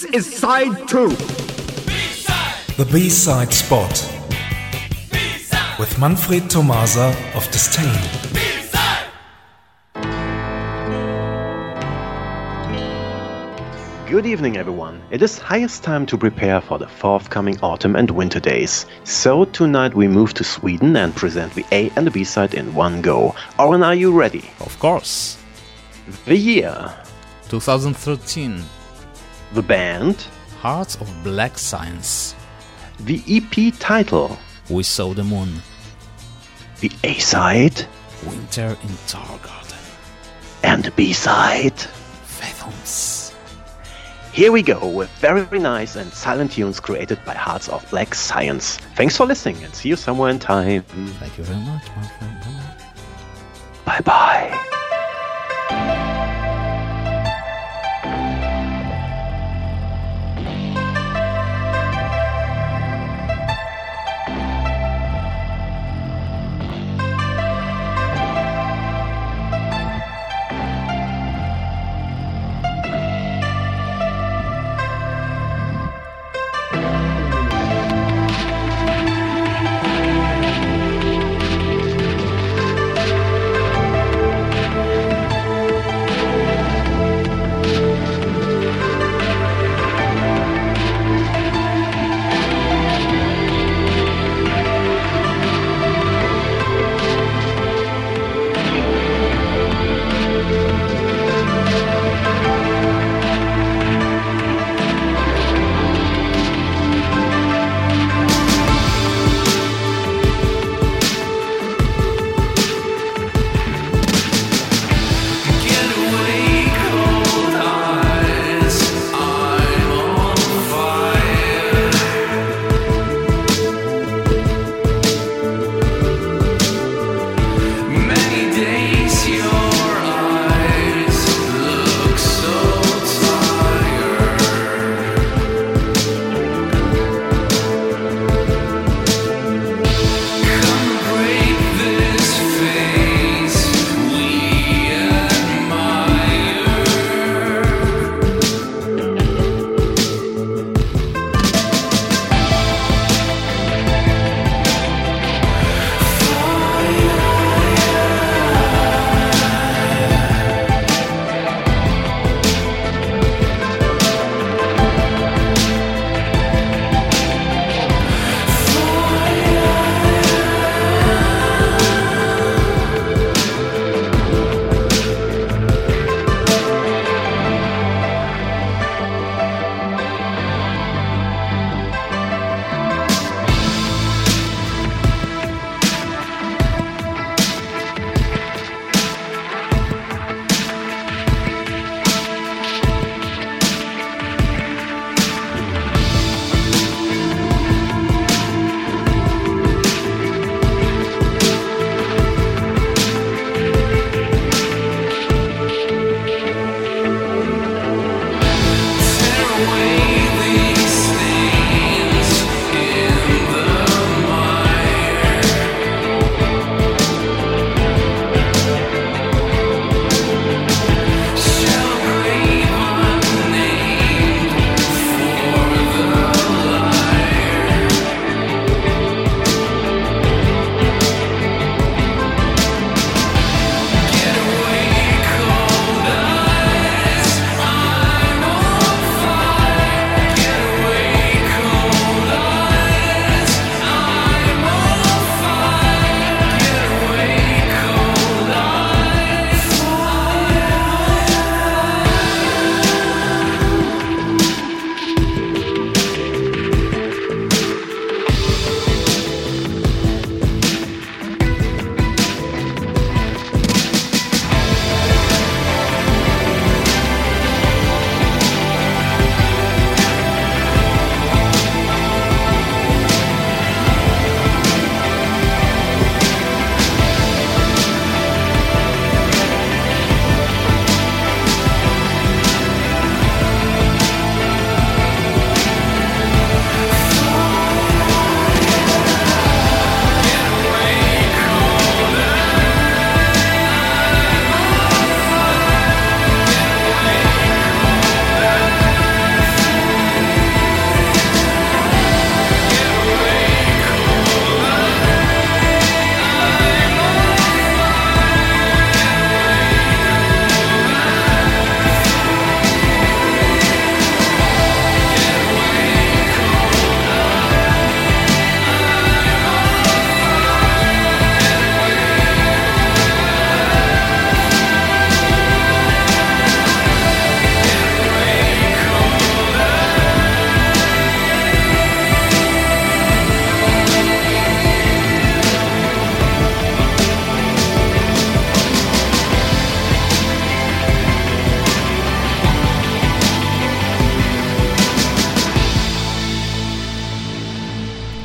This is side 2. B-side. The B-side spot. B-side. With Manfred Tomasa of Disdain. B-side. Good evening, everyone. It is highest time to prepare for the forthcoming autumn and winter days. So tonight we move to Sweden and present the A and the B-side in one go. Oren, are you ready? Of course. The year 2013. The band Hearts of Black Science. The EP title We Saw the Moon. The A-side Winter in Targarden. And the B-side Fathoms. Here we go with very nice and silent tunes created by Hearts of Black Science. Thanks for listening and see you somewhere in time. Thank you very much, my friend. Bye-bye.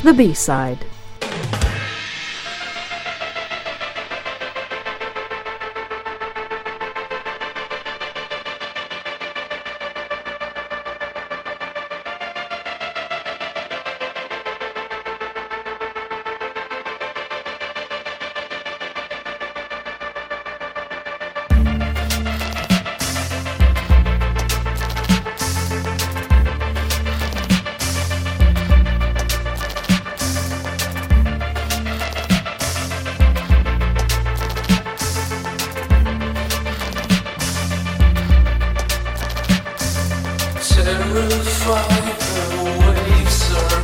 The B-Side. Terrified, the waves are